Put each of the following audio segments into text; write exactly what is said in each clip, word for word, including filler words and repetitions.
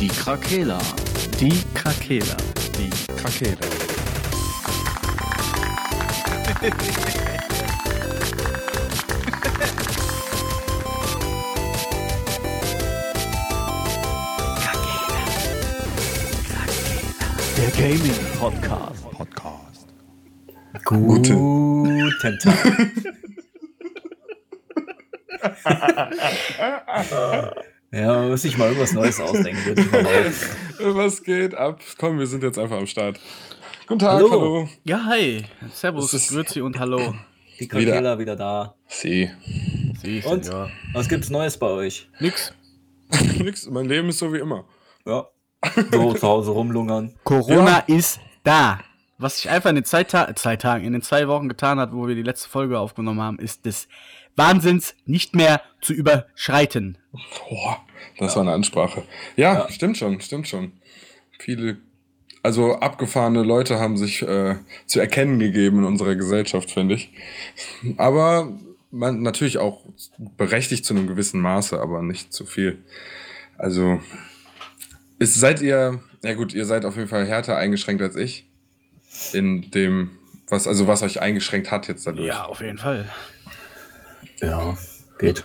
Die Krakela. Die Krakela. Die Krakela. Der Gaming Podcast. Podcast. Gute. Guten Tag. Ja, man muss sich mal irgendwas Neues ausdenken. Was geht ab? Komm, wir sind jetzt einfach am Start. Guten Tag, hallo. hallo. Ja, hi. Servus, Grüezi und hallo. Die Krakela wieder. wieder da. Sie. Sie und, ja. Was gibt's Neues bei euch? Nix. Nix. Mein Leben ist so wie immer. Ja. So zu Hause rumlungern. Corona ja. ist da. Was sich einfach in den zwei, Ta- zwei Tagen, in den zwei Wochen getan hat, wo wir die letzte Folge aufgenommen haben, ist des Wahnsinns nicht mehr zu überschreiten. Boah, das ja. war eine Ansprache. Ja, ja, stimmt schon, stimmt schon. Viele, also abgefahrene Leute haben sich äh, zu erkennen gegeben in unserer Gesellschaft, finde ich. Aber man, natürlich auch berechtigt zu einem gewissen Maße, aber nicht zu viel. Also ist, seid ihr, ja gut, ihr seid auf jeden Fall härter eingeschränkt als ich. In dem, was, also was euch eingeschränkt hat jetzt dadurch. Ja, auf jeden Fall. Ja, geht.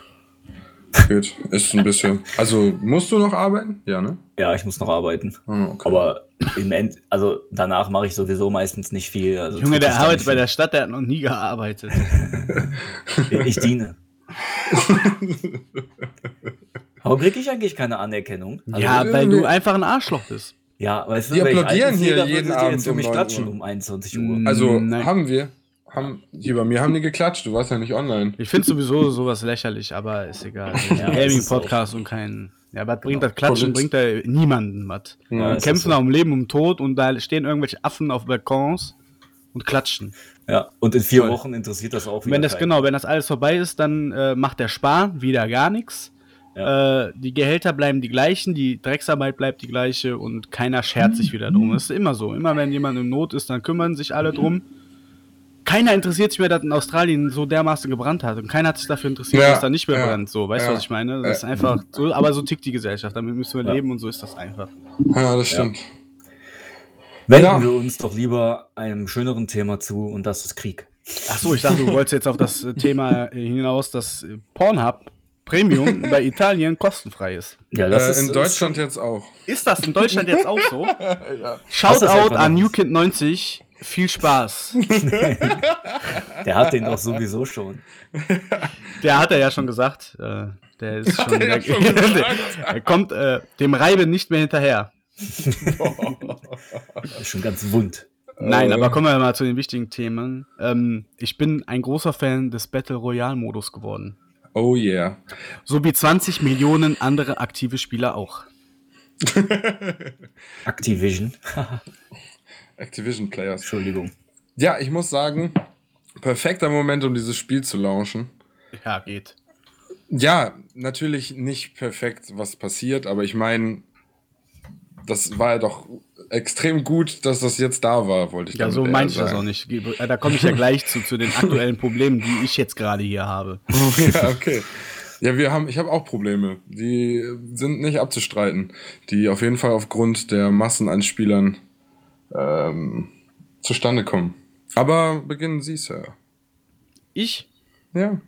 Geht, ist ein bisschen. Also musst du noch arbeiten? Ja, ne? Ja, ich muss noch arbeiten. Oh, okay. Aber im End, also danach mache ich sowieso meistens nicht viel. Also Junge, der arbeitet bei der Stadt, der hat noch nie gearbeitet. Ich diene. Aber kriege ich eigentlich keine Anerkennung? Also, ja, weil du einfach ein Arschloch bist. Ja, weißt du, die applaudieren hier jeden Abend um neun Uhr. Um einundzwanzig Uhr. Also Nein. haben wir, haben die bei mir haben die geklatscht, du warst ja nicht online. Ich finde sowieso sowas lächerlich, aber ist egal. Ja, Gaming-Podcast und kein... Ja, was bringt das Klatschen, bringt da niemanden was. Ja, wir kämpfen da so um Leben, um Tod und da stehen irgendwelche Affen auf Balkons und klatschen. Ja, und in vier Voll. Wochen interessiert das auch wieder wenn das keinen. Genau, wenn das alles vorbei ist, dann äh, macht der Spahn wieder gar nichts. Ja. Äh, die Gehälter bleiben die gleichen, die Drecksarbeit bleibt die gleiche und keiner schert sich wieder drum. Das ist immer so. Immer wenn jemand in Not ist, dann kümmern sich alle drum. Keiner interessiert sich mehr, dass in Australien so dermaßen gebrannt hat. Und keiner hat sich dafür interessiert, ja, dass da nicht mehr ja, brennt. So, weißt du, ja, was ich meine? Das ist einfach so, aber so tickt die Gesellschaft. Damit müssen wir ja. leben und so ist das einfach. Ja, das stimmt. Ja. Wenden ja. wir uns doch lieber einem schöneren Thema zu und das ist Krieg. Ach so, ich dachte, du wolltest jetzt auf das Thema hinaus, dass Pornhub Premium bei Italien kostenfrei ist. Ja, das äh, ist in Deutschland ist, jetzt auch. Ist das in Deutschland jetzt auch so? Ja. Shoutout an Newkind neunzig. Viel Spaß. Der hat den doch sowieso schon. Der hat er ja schon gesagt. Äh, der ist hat schon. Er, ja schon er kommt äh, dem Reibe nicht mehr hinterher. Ist schon ganz wund. Nein, aber kommen wir mal zu den wichtigen Themen. Ähm, ich bin ein großer Fan des Battle Royale Modus geworden. Oh yeah. So wie zwanzig Millionen andere aktive Spieler auch. Activision. Activision Players. Entschuldigung. Ja, ich muss sagen, perfekter Moment, um dieses Spiel zu launchen. Ja, geht. Ja, natürlich nicht perfekt, was passiert, aber ich meine, das war ja doch extrem gut, dass das jetzt da war, wollte ich ja, damit so meine ich sagen. Das auch nicht. Da komme ich ja gleich zu, zu den aktuellen Problemen, die ich jetzt gerade hier habe. Ja, okay. Ja, wir haben, ich habe auch Probleme. Die sind nicht abzustreiten. Die auf jeden Fall aufgrund der Massen an Spielern ähm, zustande kommen. Aber beginnen Sie, Sir. Ich? Ja.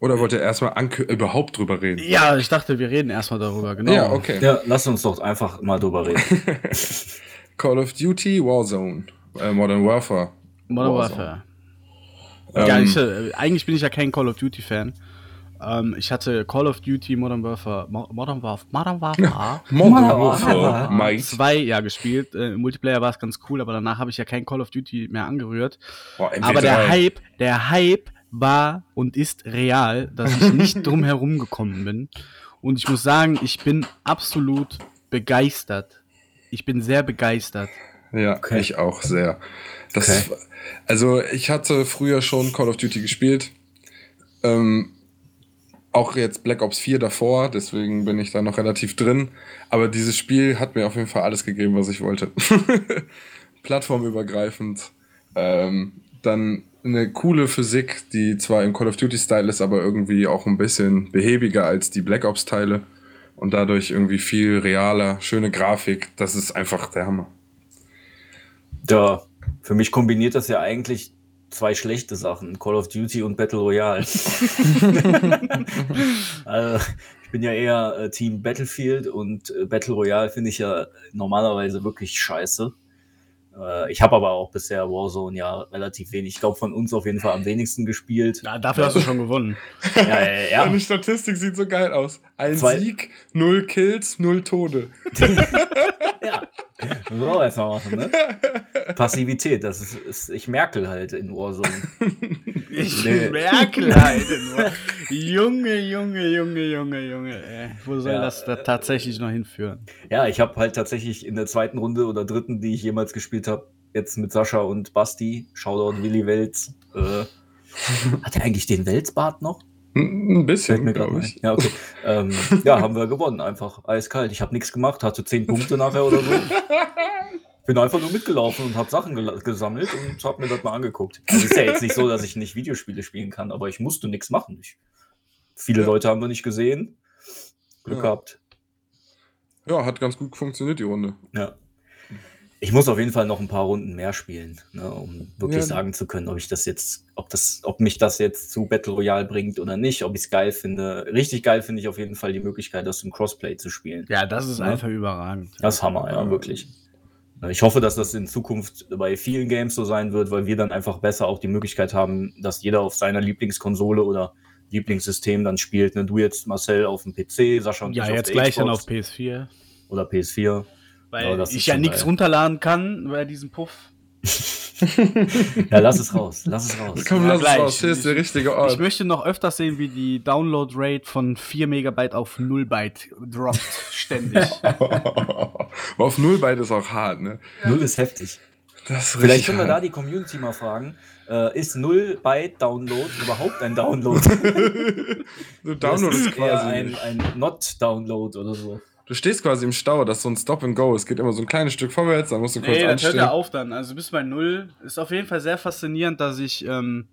Oder wollt ihr erstmal anke- überhaupt drüber reden? Ja, ich dachte, wir reden erstmal darüber, genau. Ja, okay. Ja, lass uns doch einfach mal drüber reden. Call of Duty, Warzone, äh, Modern Warfare. Modern Warzone. Warfare. Ja, ähm, ich, äh, eigentlich bin ich ja kein Call of Duty Fan. Ähm, ich hatte Call of Duty, Modern Warfare, Mo- Modern Warfare, Modern Warfare, Modern Warfare zwei ja gespielt. Äh, Im Multiplayer war es ganz cool, aber danach habe ich ja kein Call of Duty mehr angerührt. Boah, aber der Hype, der Hype war und ist real, dass ich nicht drum herum gekommen bin. Und ich muss sagen, ich bin absolut begeistert. Ich bin sehr begeistert. Ja, okay. Ich auch sehr. Das, okay. Also ich hatte früher schon Call of Duty gespielt. Ähm, auch jetzt Black Ops vier davor, deswegen bin ich da noch relativ drin. Aber dieses Spiel hat mir auf jeden Fall alles gegeben, was ich wollte. Plattformübergreifend. Ähm, dann eine coole Physik, die zwar im Call of Duty-Style ist, aber irgendwie auch ein bisschen behäbiger als die Black Ops-Teile. und dadurch irgendwie viel realer, schöne Grafik. Das ist einfach der Hammer. Ja, für mich kombiniert das ja eigentlich zwei schlechte Sachen, Call of Duty und Battle Royale. Also, ich bin ja eher Team Battlefield und Battle Royale finde ich ja normalerweise wirklich scheiße. Ich habe aber auch bisher Warzone ja relativ wenig, ich glaube von uns auf jeden Fall am wenigsten gespielt. Na, dafür hast du schon gewonnen. Ja, ja, ja. Deine Statistik sieht so geil aus. Ein Zwei. Sieg, null Kills, null Tode. Ja, das muss auch erstmal machen, ne? Passivität, das ist, ist ich Merkel halt in Warzone. Ich nee. Merkel halt in Warzone. Junge, Junge, Junge, Junge, Junge. Ey, wo soll ja, das da tatsächlich noch hinführen? Ja, ich habe halt tatsächlich in der zweiten Runde oder dritten, die ich jemals gespielt habe, jetzt mit Sascha und Basti, Shoutout Willi Welz. Äh, hat er eigentlich den Welzbart noch? Ein bisschen, glaube ich. Ja, okay. ähm, ja, haben wir gewonnen einfach. Eiskalt. Ich habe nichts gemacht, hatte zehn Punkte nachher oder so. Bin einfach nur mitgelaufen und habe Sachen gel- gesammelt und habe mir das mal angeguckt. Es ist ja jetzt nicht so, dass ich nicht Videospiele spielen kann, aber ich musste nichts machen. Ich, viele ja. Leute haben wir nicht gesehen. Glück ja. gehabt. Ja, hat ganz gut funktioniert, die Runde. Ja. Ich muss auf jeden Fall noch ein paar Runden mehr spielen, ne, um wirklich ja. sagen zu können, ob ich das jetzt, ob das, ob mich das jetzt zu Battle Royale bringt oder nicht, ob ich es geil finde. Richtig geil finde ich auf jeden Fall die Möglichkeit, das im Crossplay zu spielen. Ja, das ist ja. einfach überragend. Das ist Hammer, ja, wirklich. Ich hoffe, dass das in Zukunft bei vielen Games so sein wird, weil wir dann einfach besser auch die Möglichkeit haben, dass jeder auf seiner Lieblingskonsole oder Lieblingssystem dann spielt. Ne? Du jetzt, Marcel, auf dem P C, Sascha und ja, ich auf der Xbox. Ja, jetzt gleich dann auf P S vier. Oder P S vier. Weil ja, ich ja nichts runterladen kann bei diesem Puff. Ja, lass es raus, lass es raus. Komm, ja, lass gleich. Es raus, hier ist der richtige Ort. Ich möchte noch öfters sehen, wie die Download-Rate von vier Megabyte auf null Byte droppt, ständig. Aber auf null Byte ist auch hart, ne? Ja. null ist heftig. Das ist Vielleicht können wir da die Community mal fragen, äh, ist null Byte Download überhaupt ein Download? So Download ist quasi ein, ein Not-Download oder so. Du stehst quasi im Stau, das ist so ein Stop and Go. Es geht immer so ein kleines Stück vorwärts, dann musst du kurz nee, anstehen. Nee, hört ja auf dann. Also bis bei null. Ist auf jeden Fall sehr faszinierend, dass ich, ähm,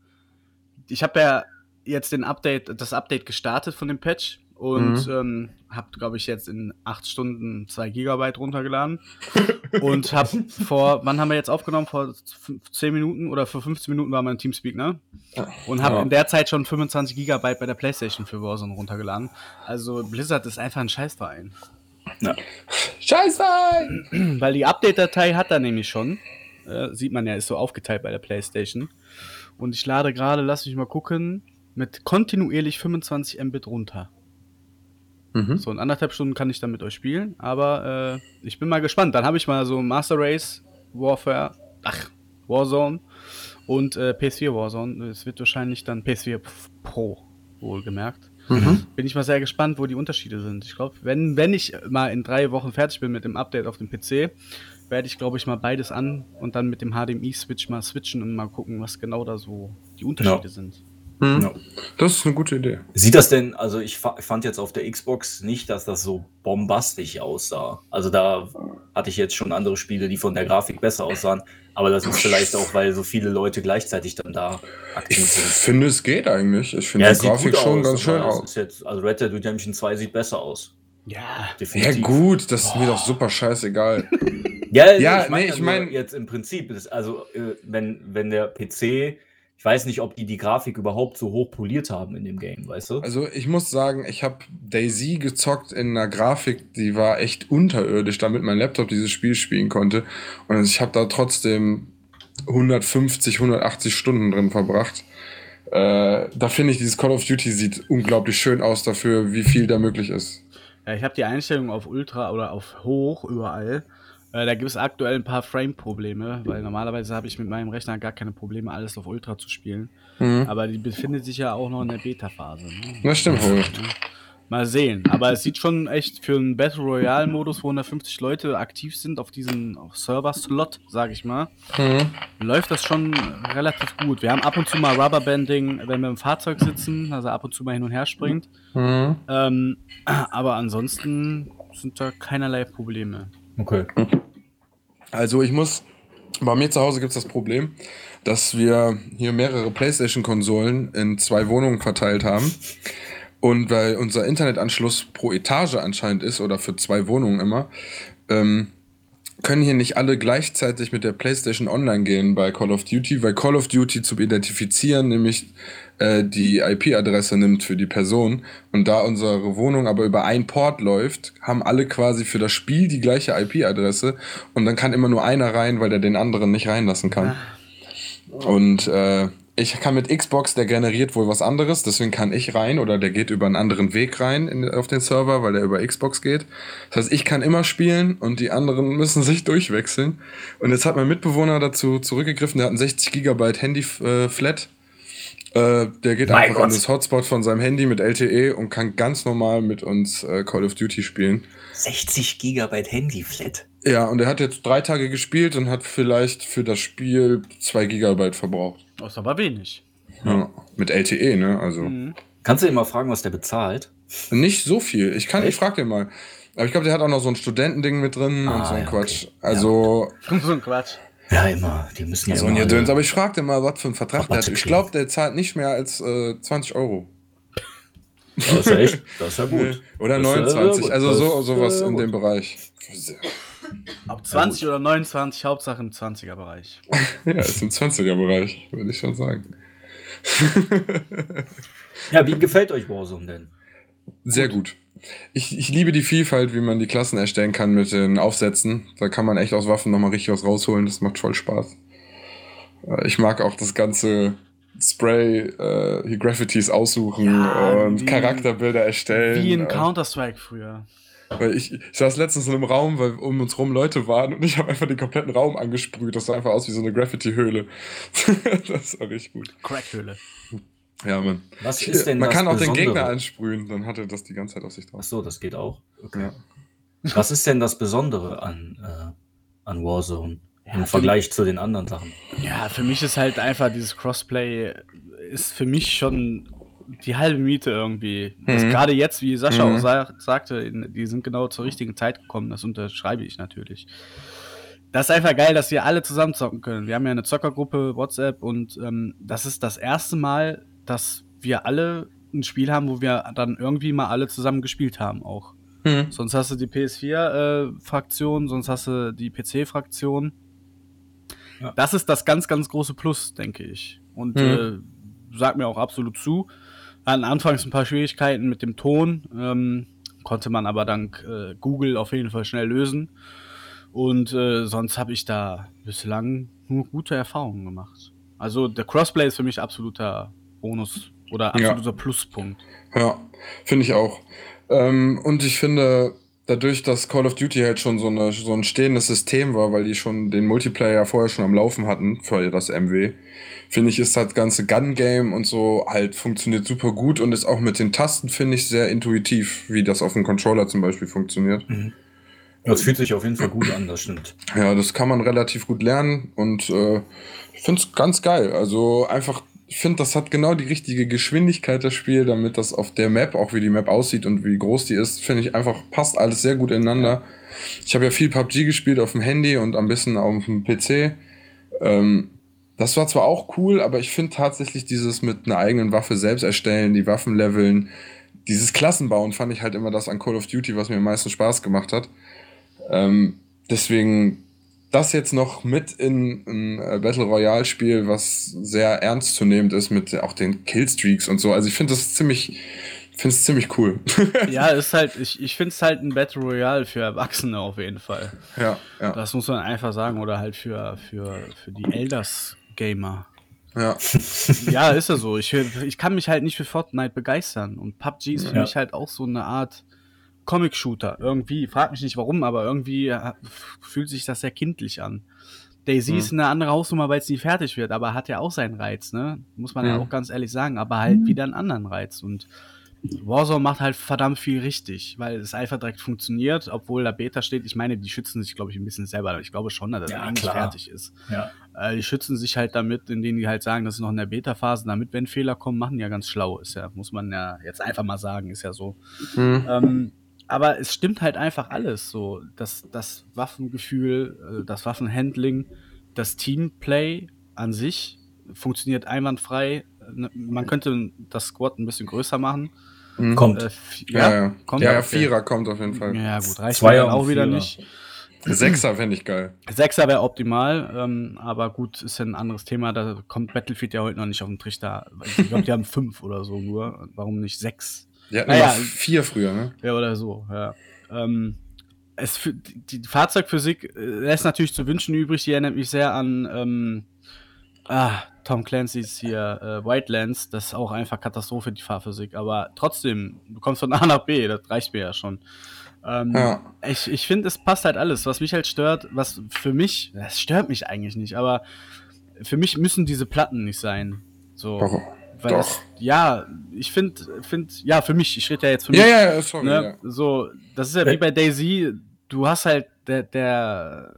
ich habe ja jetzt den Update, das Update gestartet von dem Patch und mhm. ähm, habe, glaube ich, jetzt in acht Stunden zwei Gigabyte runtergeladen und habe vor, wann haben wir jetzt aufgenommen? Vor zehn Minuten oder vor fünfzehn Minuten war mein Teamspeak, ne? Und habe ja. in der Zeit schon fünfundzwanzig Gigabyte bei der PlayStation für Warzone runtergeladen. Also Blizzard ist einfach ein Scheißverein. Ja. Scheiße! Weil die Update-Datei hat er nämlich schon. Äh, sieht man ja, ist so aufgeteilt bei der PlayStation. Und ich lade gerade, lass mich mal gucken, mit kontinuierlich fünfundzwanzig Mbit runter. Mhm. So, in anderthalb Stunden kann ich dann mit euch spielen. Aber äh, ich bin mal gespannt. Dann habe ich mal so Master Race, Warfare, ach, Warzone und äh, P S vier Warzone. Es wird wahrscheinlich dann P S vier Pro, wohlgemerkt. Mhm. Bin ich mal sehr gespannt, wo die Unterschiede sind. Ich glaube, wenn, wenn ich mal in drei Wochen fertig bin mit dem Update auf dem P C, werde ich, glaube ich, mal beides an und dann mit dem H D M I-Switch mal switchen und mal gucken, was genau da so die Unterschiede no. sind. Mhm. No. Das ist eine gute Idee. Sieht das denn, also ich fa- fand jetzt auf der Xbox nicht, dass das so bombastisch aussah. Also da hatte ich jetzt schon andere Spiele, die von der Grafik besser aussahen. Aber das ist vielleicht auch, weil so viele Leute gleichzeitig dann da aktiv ich sind. Ich finde, es geht eigentlich. Ich finde ja, die Grafik schon aus, ganz schön aus. Jetzt, also Red Dead Redemption zwei sieht besser aus. Ja, definitiv. Ja gut, das ist oh. mir doch super scheißegal. Ja, ja, ich meine nee, ich mein, jetzt im Prinzip, ist, also wenn, wenn der P C... Ich weiß nicht, ob die die Grafik überhaupt so hoch poliert haben in dem Game, weißt du? Also ich muss sagen, ich habe DayZ gezockt in einer Grafik, die war echt unterirdisch, damit mein Laptop dieses Spiel spielen konnte. Und ich habe da trotzdem hundertfünfzig, hundertachtzig Stunden drin verbracht. Äh, da finde ich, dieses Call of Duty sieht unglaublich schön aus dafür, wie viel da möglich ist. Ja, ich habe die Einstellung auf Ultra oder auf Hoch überall. Da gibt es aktuell ein paar Frame-Probleme, weil normalerweise habe ich mit meinem Rechner gar keine Probleme, alles auf Ultra zu spielen. Mhm. Aber die befindet sich ja auch noch in der Beta-Phase. Ne? Das stimmt wohl. Mal sehen. Aber es sieht schon echt für einen Battle-Royale-Modus, wo hundertfünfzig Leute aktiv sind auf diesem Server-Slot, sag ich mal, mhm. läuft das schon relativ gut. Wir haben ab und zu mal Rubberbanding, wenn wir im Fahrzeug sitzen, also ab und zu mal hin und her springt. Mhm. Ähm, aber ansonsten sind da keinerlei Probleme. Okay. Also ich muss, bei mir zu Hause gibt es das Problem, dass wir hier mehrere PlayStation-Konsolen in zwei Wohnungen verteilt haben Und weil unser Internetanschluss pro Etage anscheinend ist oder für zwei Wohnungen immer, ähm, können hier nicht alle gleichzeitig mit der PlayStation online gehen bei Call of Duty, weil Call of Duty zum Identifizieren nämlich äh, die I P-Adresse nimmt für die Person. Und da unsere Wohnung aber über einen Port läuft, haben alle quasi für das Spiel die gleiche I P-Adresse. Und dann kann immer nur einer rein, weil der den anderen nicht reinlassen kann. Und äh, ich kann mit Xbox, der generiert wohl was anderes, deswegen kann ich rein oder der geht über einen anderen Weg rein in, auf den Server, weil der über Xbox geht. Das heißt, ich kann immer spielen und die anderen müssen sich durchwechseln. Und jetzt hat mein Mitbewohner dazu zurückgegriffen, der hat ein sechzig Gigabyte Handy äh, flat. Äh, der geht mein einfach Gott. an das Hotspot von seinem Handy mit L T E und kann ganz normal mit uns äh, Call of Duty spielen. sechzig Gigabyte Handy flat? Ja, und er hat jetzt drei Tage gespielt und hat vielleicht für das Spiel zwei Gigabyte verbraucht. Das ist aber wenig. Ja, mit L T E, ne? Also. Mhm. Kannst du ihn mal fragen, was der bezahlt? Nicht so viel. Ich kann, Echt? ich frag den mal. Aber ich glaube, der hat auch noch so ein Studentending mit drin ah, und so ein ja, Quatsch. Okay. Also. Ja. So ein Quatsch. Ja, immer. Die müssen ja so immer. Döns. Aber ich frag den mal, was für einen Vertrag Ach, der hat. Ich glaube, der zahlt nicht mehr als äh, zwanzig Euro. Das ist ja echt. Das ist ja gut. Oder das neunundzwanzig. Ja, also so, sowas ja, in dem Bereich. Ab zwanzig ja, oder neunundzwanzig, Hauptsache im zwanziger-Bereich. Ja, ist im zwanziger-Bereich, würde ich schon sagen. Ja, wie gefällt euch Warzone denn? Sehr gut. gut. Ich, ich liebe die Vielfalt, wie man die Klassen erstellen kann mit den Aufsätzen. Da kann man echt aus Waffen nochmal richtig was rausholen, das macht voll Spaß. Ich mag auch das ganze Spray, äh, Graffitis aussuchen ja, und wie, Charakterbilder erstellen. Wie in Counter-Strike früher. Weil ich, ich saß letztens in einem Raum, weil um uns rum Leute waren und ich habe einfach den kompletten Raum angesprüht. Das sah einfach aus wie so eine Graffiti-Höhle. Das war richtig gut. Crack-Höhle. Ja, man. Was ist denn man das kann auch Besondere? Den Gegner ansprühen, dann hatte das die ganze Zeit auf sich drauf. Achso, das geht auch. Okay. Ja. Was ist denn das Besondere an, äh, an Warzone ja, im Vergleich mich, zu den anderen Sachen? Ja, für mich ist halt einfach dieses Crossplay ist für mich schon die halbe Miete irgendwie. Mhm. Gerade jetzt, wie Sascha mhm. auch sa- sagte, die sind genau zur richtigen Zeit gekommen. Das unterschreibe ich natürlich. Das ist einfach geil, dass wir alle zusammen zocken können. Wir haben ja eine Zockergruppe, WhatsApp und ähm, das ist das erste Mal, dass wir alle ein Spiel haben, wo wir dann irgendwie mal alle zusammen gespielt haben auch. Mhm. Sonst hast du die P S vier-Fraktion, äh, sonst hast du die P C-Fraktion. Ja. Das ist das ganz, ganz große Plus, denke ich. Und mhm. äh, sag mir auch absolut zu. Hatten anfangs ein paar Schwierigkeiten mit dem Ton, ähm, konnte man aber dank äh, Google auf jeden Fall schnell lösen. Und äh, sonst habe ich da bislang nur gute Erfahrungen gemacht. Also der Crossplay ist für mich absoluter Bonus oder absoluter ja. Pluspunkt. Ja, finde ich auch. Ähm, und ich finde, dadurch, dass Call of Duty halt schon so, eine, so ein stehendes System war, weil die schon den Multiplayer vorher schon am Laufen hatten für das M W, finde ich, ist das ganze Gun-Game und so halt funktioniert super gut und ist auch mit den Tasten, finde ich, sehr intuitiv, wie das auf dem Controller zum Beispiel funktioniert. Mhm. Das fühlt sich auf jeden Fall gut an, das stimmt. Ja, das kann man relativ gut lernen und äh, ich finde es ganz geil. Also einfach, ich finde, das hat genau die richtige Geschwindigkeit, das Spiel, damit das auf der Map, auch wie die Map aussieht und wie groß die ist, finde ich einfach, passt alles sehr gut ineinander. Ja. Ich habe ja viel P U B G gespielt auf dem Handy und ein bisschen auf dem P C. Ähm, das war zwar auch cool, aber ich finde tatsächlich dieses mit einer eigenen Waffe selbst erstellen, die Waffen leveln, dieses Klassenbauen fand ich halt immer das an Call of Duty, was mir am meisten Spaß gemacht hat. Ähm, deswegen das jetzt noch mit in ein Battle Royale Spiel, was sehr ernstzunehmend ist mit auch den Killstreaks und so. Also ich finde das ziemlich, finde es ziemlich cool. Ja, ist halt, ich, ich finde es halt ein Battle Royale für Erwachsene auf jeden Fall. Ja, ja. Das muss man einfach sagen oder halt für, für, für die Elders Gamer. Ja. Ja, ist ja so. Ich, ich kann mich halt nicht für Fortnite begeistern und P U B G ist für ja. mich halt auch so eine Art Comic-Shooter, irgendwie, frag mich nicht warum, aber irgendwie fühlt sich das sehr kindlich an. DayZ mhm. ist eine andere Hausnummer, weil es nie fertig wird, aber hat ja auch seinen Reiz, ne? Muss man mhm. ja auch ganz ehrlich sagen, aber halt mhm. wieder einen anderen Reiz. Und Warzone macht halt verdammt viel richtig, weil es einfach direkt funktioniert, obwohl da Beta steht. Ich meine, die schützen sich, glaube ich, ein bisschen selber, aber ich glaube schon, dass das ja, eigentlich klar. fertig ist. Ja. Äh, die schützen sich halt damit, indem die halt sagen, das ist noch in der Beta-Phase, damit, wenn Fehler kommen, machen ja ganz schlau. Ist ja, muss man ja jetzt einfach mal sagen, ist ja so. Mhm. Ähm, Aber es stimmt halt einfach alles so. Das, das Waffengefühl, das Waffenhandling, das Teamplay an sich funktioniert einwandfrei. Man könnte das Squad ein bisschen größer machen. Mhm. Kommt. Äh, ja, ja, ja. Kommt ja, ja, Vierer kommt auf jeden Fall. Ja, gut, reicht Zweier auch wieder nicht. Sechser fände ich geil. Sechser wäre optimal, ähm, aber gut, ist ja ein anderes Thema. Da kommt Battlefield ja heute noch nicht auf den Trichter. Ich glaube, die haben fünf oder so nur. Warum nicht sechs? Die hatten naja, vier früher, ne? Ja, oder so, ja. Ähm, es für, die, die Fahrzeugphysik lässt natürlich zu wünschen übrig. Die erinnert mich sehr an ähm, ah, Tom Clancy's hier äh, Wildlands. Das ist auch einfach Katastrophe, die Fahrphysik. Aber trotzdem, du kommst von A nach B, das reicht mir ja schon. Ähm, ja. Ich, ich finde, es passt halt alles. Was mich halt stört, was für mich, das stört mich eigentlich nicht, aber für mich müssen diese Platten nicht sein. So. Warum? Weil Doch. Das, ja, ich finde, find, ja, für mich, ich rede ja jetzt für mich. Ja, ja, sorry, ne? Ja. So, das ist ja wie bei DayZ, du hast halt, der, der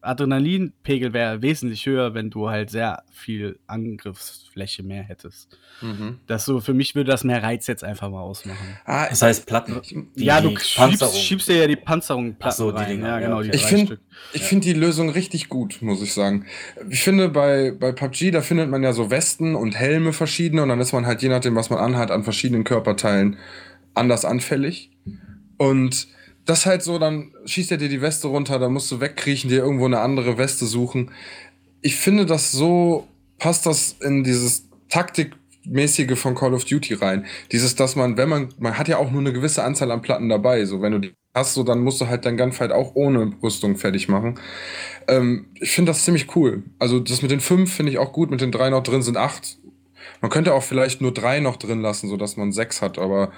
Adrenalinpegel wäre wesentlich höher, wenn du halt sehr viel Angriffsfläche mehr hättest. Mhm. Das so, für mich würde das mehr Reiz jetzt einfach mal ausmachen. Ah, das heißt Platten. Ja, du schiebst, schiebst dir ja die Panzerung Platten so, die rein. Dinger, ja, genau, okay. Die ich finde ja. find die Lösung richtig gut, muss ich sagen. Ich finde, bei, bei P U B G, da findet man ja so Westen und Helme verschiedene und dann ist man halt, je nachdem, was man anhat, an verschiedenen Körperteilen anders anfällig. Und das halt so, dann schießt er dir die Weste runter, dann musst du wegkriechen, dir irgendwo eine andere Weste suchen. Ich finde das so, passt das in dieses Taktikmäßige von Call of Duty rein. Dieses, dass man, wenn man, man hat ja auch nur eine gewisse Anzahl an Platten dabei, so wenn du die hast, so dann musst du halt dein Gunfight auch ohne Rüstung fertig machen. Ähm, ich finde das ziemlich cool. Also das mit den fünf finde ich auch gut, mit den drei noch drin sind acht. Man könnte auch vielleicht nur drei noch drin lassen, sodass man sechs hat, aber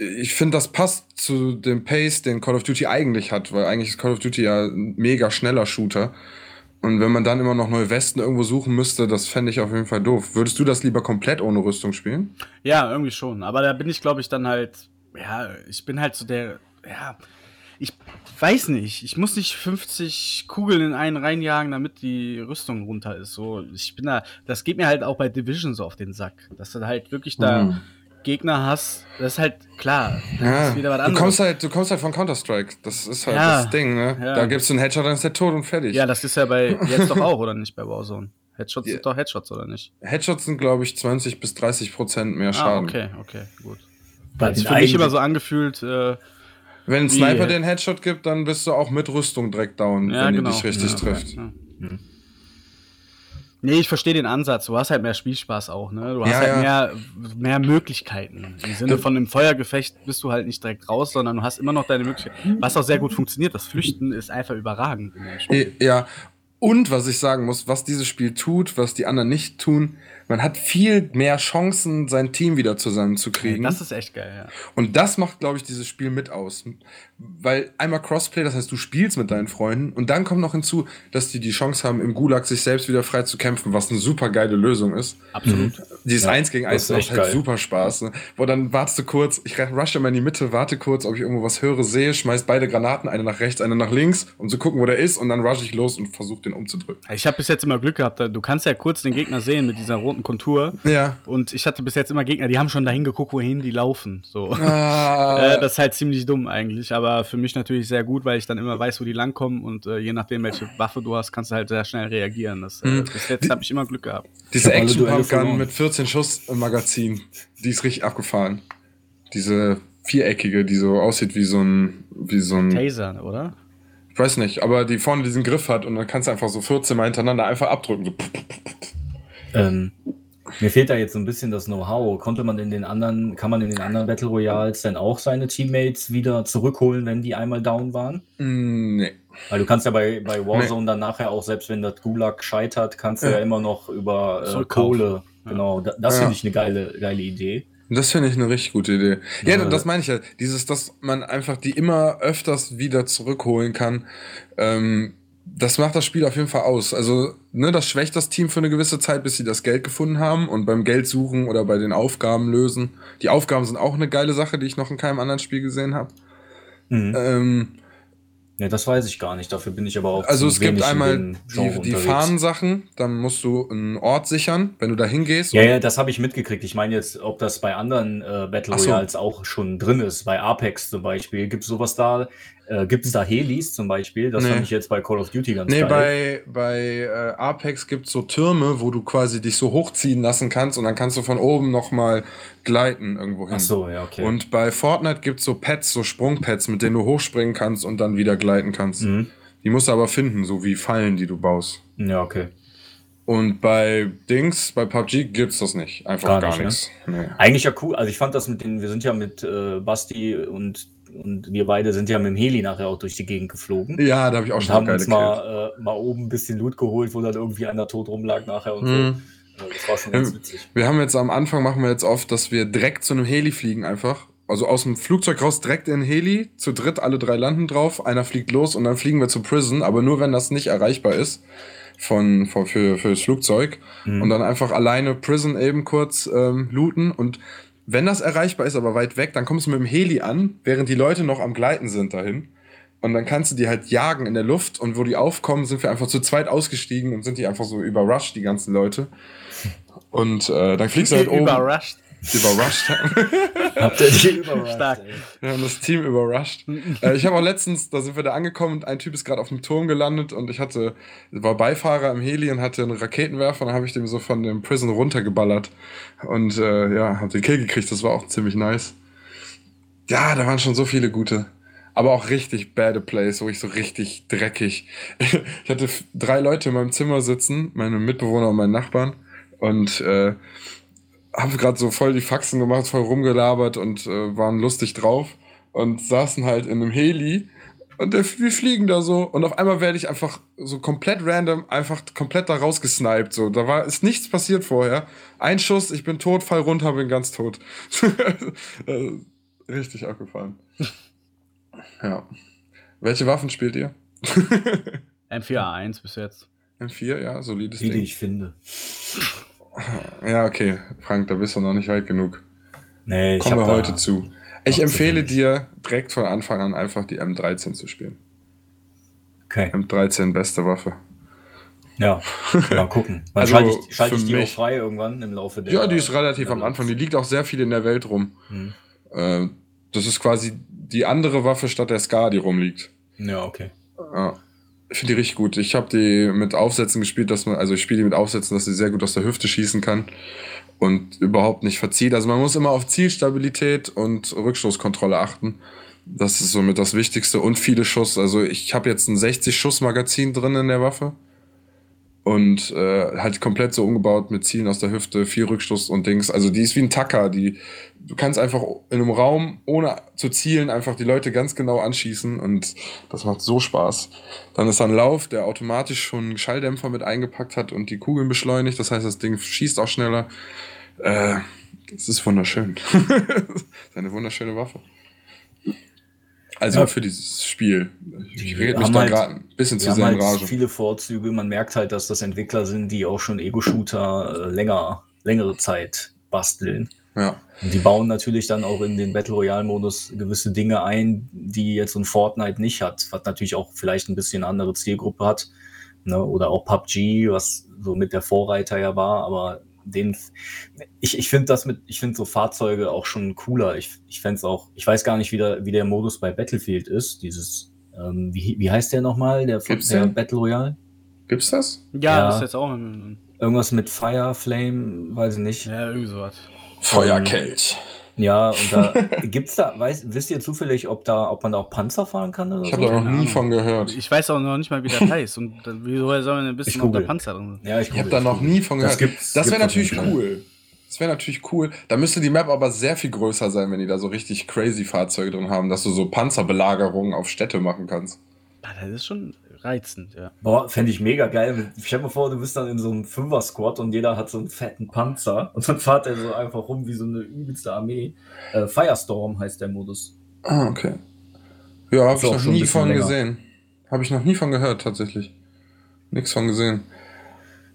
ich finde, das passt zu dem Pace, den Call of Duty eigentlich hat, weil eigentlich ist Call of Duty ja ein mega schneller Shooter. Und wenn man dann immer noch neue Westen irgendwo suchen müsste, das fände ich auf jeden Fall doof. Würdest du das lieber komplett ohne Rüstung spielen? Ja, irgendwie schon. Aber da bin ich, glaube ich, dann halt, ja, ich bin halt so der, ja, ich weiß nicht, ich muss nicht fünfzig Kugeln in einen reinjagen, damit die Rüstung runter ist. So, ich bin da, das geht mir halt auch bei Division so auf den Sack, dass du halt wirklich da mhm. Gegner hast, das ist halt klar. Das ja. ist wieder was anderes. Du kommst halt, du kommst halt von Counter-Strike. Das ist halt ja. das Ding, ne? Ja. Da gibst du einen Headshot, dann ist der tot und fertig. Ja, das ist ja bei jetzt doch auch, oder nicht, bei Warzone? Headshots ja. sind doch Headshots, oder nicht? Headshots sind, glaube ich, zwanzig bis dreißig Prozent mehr Schaden. Ah, okay, okay, gut. Das ist für mich immer so angefühlt. Äh, wenn ein Sniper dir einen Headshot gibt, dann bist du auch mit Rüstung direkt down, ja, wenn genau. die dich richtig ja, okay. trifft. Ja. Mhm. Nee, ich verstehe den Ansatz. Du hast halt mehr Spielspaß auch, ne? Du hast ja, halt ja. mehr mehr Möglichkeiten. Im Sinne von einem Feuergefecht bist du halt nicht direkt raus, sondern du hast immer noch deine Möglichkeiten. Was auch sehr gut funktioniert, das Flüchten ist einfach überragend in dem Spiel. Ja, und was ich sagen muss, was dieses Spiel tut, was die anderen nicht tun, man hat viel mehr Chancen, sein Team wieder zusammenzukriegen. Das ist echt geil, ja. Und das macht, glaube ich, dieses Spiel mit aus. Weil einmal Crossplay, das heißt, du spielst mit deinen Freunden und dann kommt noch hinzu, dass die die Chance haben, im Gulag sich selbst wieder frei zu kämpfen, was eine super geile Lösung ist. Absolut. Mhm. Dieses ja, eins gegen eins macht halt geil. Super Spaß. Ne? Wo dann wartest du kurz, ich rush immer in die Mitte, warte kurz, ob ich irgendwo was höre, sehe, schmeiß beide Granaten, eine nach rechts, eine nach links, um zu gucken, wo der ist und dann rush ich los und versuche den umzudrücken. Ich habe bis jetzt immer Glück gehabt, du kannst ja kurz den Gegner sehen mit dieser roten Kontur. Ja. Und ich hatte bis jetzt immer Gegner, die haben schon dahin geguckt, wohin die laufen. So. Ah. äh, das ist halt ziemlich dumm eigentlich, aber für mich natürlich sehr gut, weil ich dann immer weiß, wo die langkommen und äh, je nachdem, welche Waffe du hast, kannst du halt sehr schnell reagieren. Das, äh, mhm. Bis jetzt habe ich immer Glück gehabt. Diese Action-Pumpgun mit vierzehn Schuss im Magazin, die ist richtig abgefahren. Diese viereckige, die so aussieht wie so ein, wie so ein Taser, oder? Ich weiß nicht, aber die vorne diesen Griff hat und dann kannst du einfach so vierzehn Mal hintereinander einfach abdrücken. So. Ähm, mir fehlt da jetzt so ein bisschen das Know-how. Konnte man in den anderen, kann man in den anderen Battle Royals denn auch seine Teammates wieder zurückholen, wenn die einmal down waren? Nee. Weil du kannst ja bei, bei Warzone nee. dann nachher auch, selbst wenn das Gulag scheitert, kannst du ja, ja immer noch über äh, Kohle. Ja. Genau, das, das ja. finde ich eine geile, geile Idee. Das finde ich eine richtig gute Idee. Ja, ja, das meine ich ja. Dieses, dass man einfach die immer öfters wieder zurückholen kann, ähm, das macht das Spiel auf jeden Fall aus. Also, ne, das schwächt das Team für eine gewisse Zeit, bis sie das Geld gefunden haben und beim Geld suchen oder bei den Aufgaben lösen. Die Aufgaben sind auch eine geile Sache, die ich noch in keinem anderen Spiel gesehen habe. Mhm. Ähm, ja, das weiß ich gar nicht. Dafür bin ich aber auch. Also, es gibt einmal die, die Fahnensachen. Dann musst du einen Ort sichern, wenn du da hingehst. Ja, ja, das habe ich mitgekriegt. Ich meine jetzt, ob das bei anderen äh, Battle Royals auch schon drin ist. Bei Apex zum Beispiel gibt es sowas da. Äh, gibt es da Helis zum Beispiel? Das nee. fand ich jetzt bei Call of Duty ganz nee, geil. Nee, bei, bei äh, Apex gibt es so Türme, wo du quasi dich so hochziehen lassen kannst und dann kannst du von oben nochmal gleiten irgendwo hin. Ach so, ja, okay. Und bei Fortnite gibt es so Pads, so Sprungpads, mit denen du hochspringen kannst und dann wieder gleiten kannst. Mhm. Die musst du aber finden, so wie Fallen, die du baust. Ja, okay. Und bei Dings, bei P U B G gibt's das nicht. Einfach gar nichts. Ne? Nee. Eigentlich ja cool. Also ich fand das mit den, wir sind ja mit äh, Basti und, und wir beide sind ja mit dem Heli nachher auch durch die Gegend geflogen. Ja, da habe ich auch schon geil gekillt. Wir haben uns mal, äh, mal oben ein bisschen Loot geholt, wo dann irgendwie einer tot rumlag nachher und mhm. so. Also das war schon ganz witzig. Wir haben jetzt am Anfang, machen wir jetzt oft, dass wir direkt zu einem Heli fliegen einfach. Also aus dem Flugzeug raus direkt in den Heli, zu dritt alle drei landen drauf, einer fliegt los und dann fliegen wir zu Prison, aber nur wenn das nicht erreichbar ist. Von, von für fürs Flugzeug mhm. und dann einfach alleine Prison eben kurz ähm, looten und wenn das erreichbar ist, aber weit weg, dann kommst du mit dem Heli an, während die Leute noch am Gleiten sind dahin und dann kannst du die halt jagen in der Luft und wo die aufkommen, sind wir einfach zu zweit ausgestiegen und sind die einfach so überrascht, die ganzen Leute und äh, dann fliegst du halt oben. Überrascht? Überrascht. Habt ihr die überrascht? Stark. Wir haben das Team überrascht. Ich habe auch letztens, da sind wir da angekommen und ein Typ ist gerade auf dem Turm gelandet und ich hatte, war Beifahrer im Heli und hatte einen Raketenwerfer und dann habe ich dem so von dem Prison runtergeballert und äh, ja, hab den Kill gekriegt, das war auch ziemlich nice. Ja, da waren schon so viele gute, aber auch richtig bad Plays, wo ich so richtig dreckig. Ich hatte drei Leute in meinem Zimmer sitzen, meine Mitbewohner und meinen Nachbarn und äh, haben gerade so voll die Faxen gemacht, voll rumgelabert und äh, waren lustig drauf und saßen halt in einem Heli und der, wir fliegen da so und auf einmal werde ich einfach so komplett random, einfach komplett da rausgesniped, so, da war, ist nichts passiert vorher, ein Schuss, ich bin tot, fall runter, bin ganz tot. Richtig abgefahren. Ja. Welche Waffen spielt ihr? M vier A eins bis jetzt. M vier, ja, solides Ding. Die, die ich finde. Ja, okay, Frank, da bist du noch nicht weit genug. Nee, kommen wir heute zu. Ich empfehle dir, direkt von Anfang an einfach die M dreizehn zu spielen. Okay. M dreizehn, beste Waffe. Ja, mal gucken. Also schalte ich, schalte ich die auch frei irgendwann im Laufe der... Ja, die ist relativ am Anfang. Die liegt auch sehr viel in der Welt rum. Hm. Das ist quasi die andere Waffe statt der Scar, die rumliegt. Ja, okay. Ja. Ich finde die richtig gut. Ich habe die mit Aufsätzen gespielt, dass man, also ich spiele die mit Aufsätzen, dass sie sehr gut aus der Hüfte schießen kann und überhaupt nicht verzieht. Also man muss immer auf Zielstabilität und Rückstoßkontrolle achten. Das ist somit das Wichtigste und viele Schuss. Also ich habe jetzt ein sechzig-Schuss-Magazin drin in der Waffe und äh, halt komplett so umgebaut mit Zielen aus der Hüfte, viel Rückstoß und Dings. Also die ist wie ein Tacker. Die, du kannst einfach in einem Raum, ohne zu zielen, einfach die Leute ganz genau anschießen und das macht so Spaß. Dann ist da ein Lauf, der automatisch schon einen Schalldämpfer mit eingepackt hat und die Kugeln beschleunigt. Das heißt, das Ding schießt auch schneller. Äh, das ist wunderschön. Das ist eine wunderschöne Waffe. Also ja, für dieses Spiel. Ich rede mich da halt, gerade ein bisschen zu sehr in Rage. Halt viele Vorzüge. Man merkt halt, dass das Entwickler sind, die auch schon Ego-Shooter äh, länger, längere Zeit basteln. Ja. Und die bauen natürlich dann auch in den Battle Royale-Modus gewisse Dinge ein, die jetzt so ein Fortnite nicht hat. Was natürlich auch vielleicht ein bisschen eine andere Zielgruppe hat. Ne? Oder auch P U B G, was so mit der Vorreiter ja war, aber den, ich, ich finde das mit, ich finde so Fahrzeuge auch schon cooler. Ich, ich fände es auch, ich weiß gar nicht, wie der, wie der Modus bei Battlefield ist. Dieses, ähm, wie, wie heißt der nochmal? Der, der Battle Royale? Gibt's das? Ja, ja, das ist jetzt auch ein, irgendwas mit Fire, Flame, weiß ich nicht. Ja, irgendwie sowas. Feuerkelch. Um, ja, und da gibt's da, weiß, wisst ihr zufällig, ob da, ob man da auch Panzer fahren kann oder so? Ich habe da noch nie von gehört. Ich weiß auch noch nicht mal, wie das heißt. Und wieso soll man denn wissen, ob da Panzer drin ist? Ja, ich, ich habe da noch nie von gehört. Das, das wäre natürlich cool. Das wäre natürlich cool. Da müsste die Map aber sehr viel größer sein, wenn die da so richtig crazy Fahrzeuge drin haben, dass du so Panzerbelagerungen auf Städte machen kannst. Das ist schon reizend, ja. Boah, fände ich mega geil. Ich stell mir vor, du bist dann in so einem Fünfer-Squad und jeder hat so einen fetten Panzer und dann fährt er so einfach rum wie so eine übelste Armee. Äh, Firestorm heißt der Modus. Ah, okay. Ja, habe ich noch nie von gesehen. Habe ich noch nie von gehört, tatsächlich. Nix von gesehen.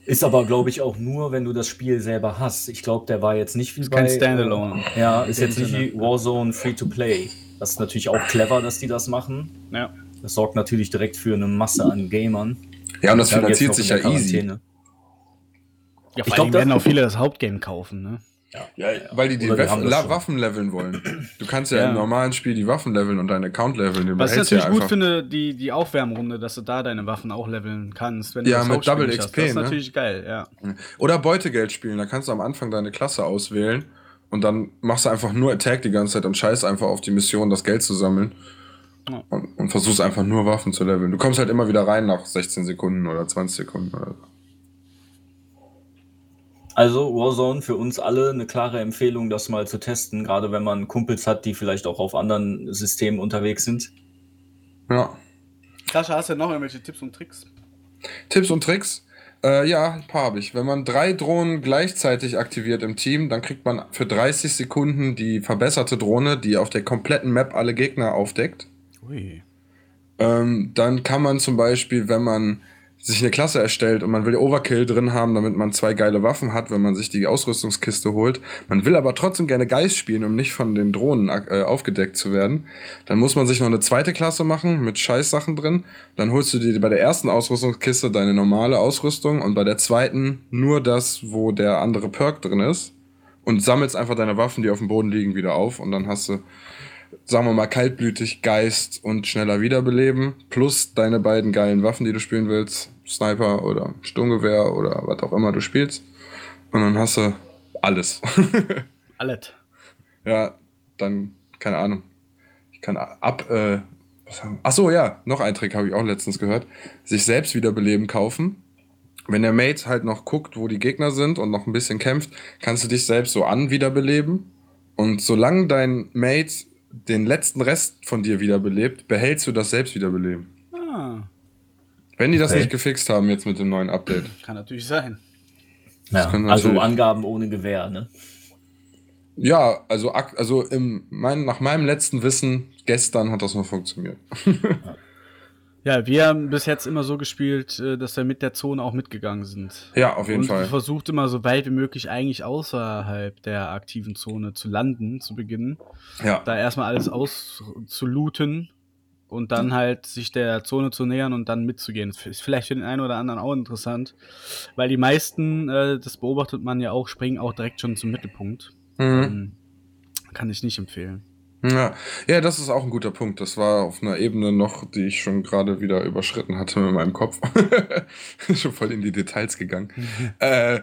Ist aber, glaube ich, auch nur, wenn du das Spiel selber hast. Ich glaube, der war jetzt nicht wie bei... Kein Standalone. Ja, ist jetzt nicht wie Warzone Free-to-Play. Das ist natürlich auch clever, dass die das machen. Ja. Das sorgt natürlich direkt für eine Masse an Gamern. Ja, und das finanziert sich ja easy. Ja, vor allem werden auch viele das Hauptgame kaufen, ne? Ja, ja, weil die die Waffen, La- Waffen leveln wollen. Du kannst ja, ja im normalen Spiel die Waffen leveln und deinen Account leveln. Was ich natürlich ja gut finde, die, die Aufwärmrunde, dass du da deine Waffen auch leveln kannst. Wenn du ja, das mit Double X P. Das ist ne? natürlich geil, ja. Oder Beutegeld spielen, da kannst du am Anfang deine Klasse auswählen und dann machst du einfach nur Attack die ganze Zeit und scheiß einfach auf die Mission, das Geld zu sammeln. Ja. Und, und versuchst einfach nur Waffen zu leveln. Du kommst halt immer wieder rein nach sechzehn Sekunden oder zwanzig Sekunden oder so. Also Warzone für uns alle eine klare Empfehlung, das mal zu testen, gerade wenn man Kumpels hat, die vielleicht auch auf anderen Systemen unterwegs sind. Ja. Sascha, hast du noch irgendwelche Tipps und Tricks? Tipps und Tricks? Äh, ja, ein paar habe ich. Wenn man drei Drohnen gleichzeitig aktiviert im Team, dann kriegt man für dreißig Sekunden die verbesserte Drohne, die auf der kompletten Map alle Gegner aufdeckt. Ui. Ähm, dann kann man zum Beispiel, wenn man sich eine Klasse erstellt und man will Overkill drin haben, damit man zwei geile Waffen hat, wenn man sich die Ausrüstungskiste holt. Man will aber trotzdem gerne Geist spielen, um nicht von den Drohnen äh, aufgedeckt zu werden. Dann muss man sich noch eine zweite Klasse machen mit Scheißsachen drin. Dann holst du dir bei der ersten Ausrüstungskiste deine normale Ausrüstung und bei der zweiten nur das, wo der andere Perk drin ist. Und sammelst einfach deine Waffen, die auf dem Boden liegen, wieder auf. Und dann hast du, sagen wir mal, kaltblütig, Geist und schneller wiederbeleben, plus deine beiden geilen Waffen, die du spielen willst, Sniper oder Sturmgewehr oder was auch immer du spielst. Und dann hast du alles. Alles. Ja, dann, keine Ahnung. Ich kann ab, äh, was haben wir? Achso, ja, noch ein Trick habe ich auch letztens gehört. Sich selbst wiederbeleben kaufen. Wenn der Mate halt noch guckt, wo die Gegner sind und noch ein bisschen kämpft, kannst du dich selbst so an wiederbeleben. Und solange dein Mate den letzten Rest von dir wiederbelebt, behältst du das Selbstwiederbeleben. Ah. Wenn die das okay. nicht gefixt haben jetzt mit dem neuen Update. Kann natürlich sein. Ja, kann natürlich. Also Angaben ohne Gewähr, ne? Ja, also, also im, mein, nach meinem letzten Wissen, gestern hat das noch funktioniert. Ja, wir haben bis jetzt immer so gespielt, dass wir mit der Zone auch mitgegangen sind. Ja, auf jeden Und Fall. Und versucht immer so weit wie möglich eigentlich außerhalb der aktiven Zone zu landen, zu beginnen. Ja. Da erstmal alles auszulooten. Und dann halt sich der Zone zu nähern und dann mitzugehen. Das ist vielleicht für den einen oder anderen auch interessant, weil die meisten, äh, das beobachtet man ja auch, springen auch direkt schon zum Mittelpunkt. Mhm. Kann ich nicht empfehlen. Ja. ja, das ist auch ein guter Punkt. Das war auf einer Ebene noch, die ich schon gerade wieder überschritten hatte mit meinem Kopf. Schon voll in die Details gegangen. Mhm. Äh,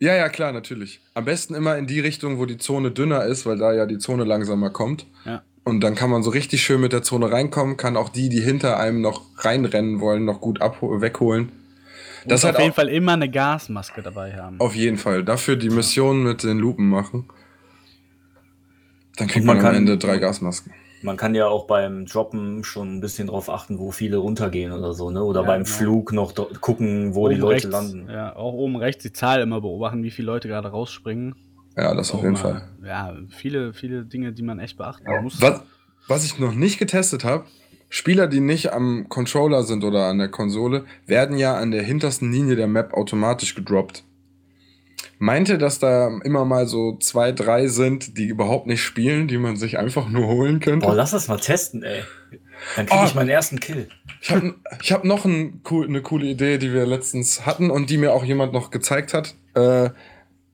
ja, ja, klar, natürlich. Am besten immer in die Richtung, wo die Zone dünner ist, weil da ja die Zone langsamer kommt. Ja. Und dann kann man so richtig schön mit der Zone reinkommen, kann auch die, die hinter einem noch reinrennen wollen, noch gut abho- wegholen. Das auf jeden Fall immer eine Gasmaske dabei haben. Auf jeden Fall. Dafür die Mission mit den Lupen machen. Dann kriegt man, man kann, am Ende drei Gasmasken. Man kann ja auch beim Droppen schon ein bisschen drauf achten, wo viele runtergehen oder so, ne? Oder ja, beim genau. Flug noch do- gucken, wo oben die Leute rechts, landen. Ja, auch oben rechts die Zahl immer beobachten, wie viele Leute gerade rausspringen. Ja, das auf jeden mal, Fall. Ja, viele, viele Dinge, die man echt beachten ja. muss. Was, was ich noch nicht getestet habe, Spieler, die nicht am Controller sind oder an der Konsole, werden ja an der hintersten Linie der Map automatisch gedroppt. Meint ihr, dass da immer mal so zwei, drei sind, die überhaupt nicht spielen, die man sich einfach nur holen könnte? Boah, lass das mal testen, ey. Dann krieg oh, ich meinen ersten Kill. Ich habe ich hab noch ein, cool, eine coole Idee, die wir letztens hatten und die mir auch jemand noch gezeigt hat. Äh,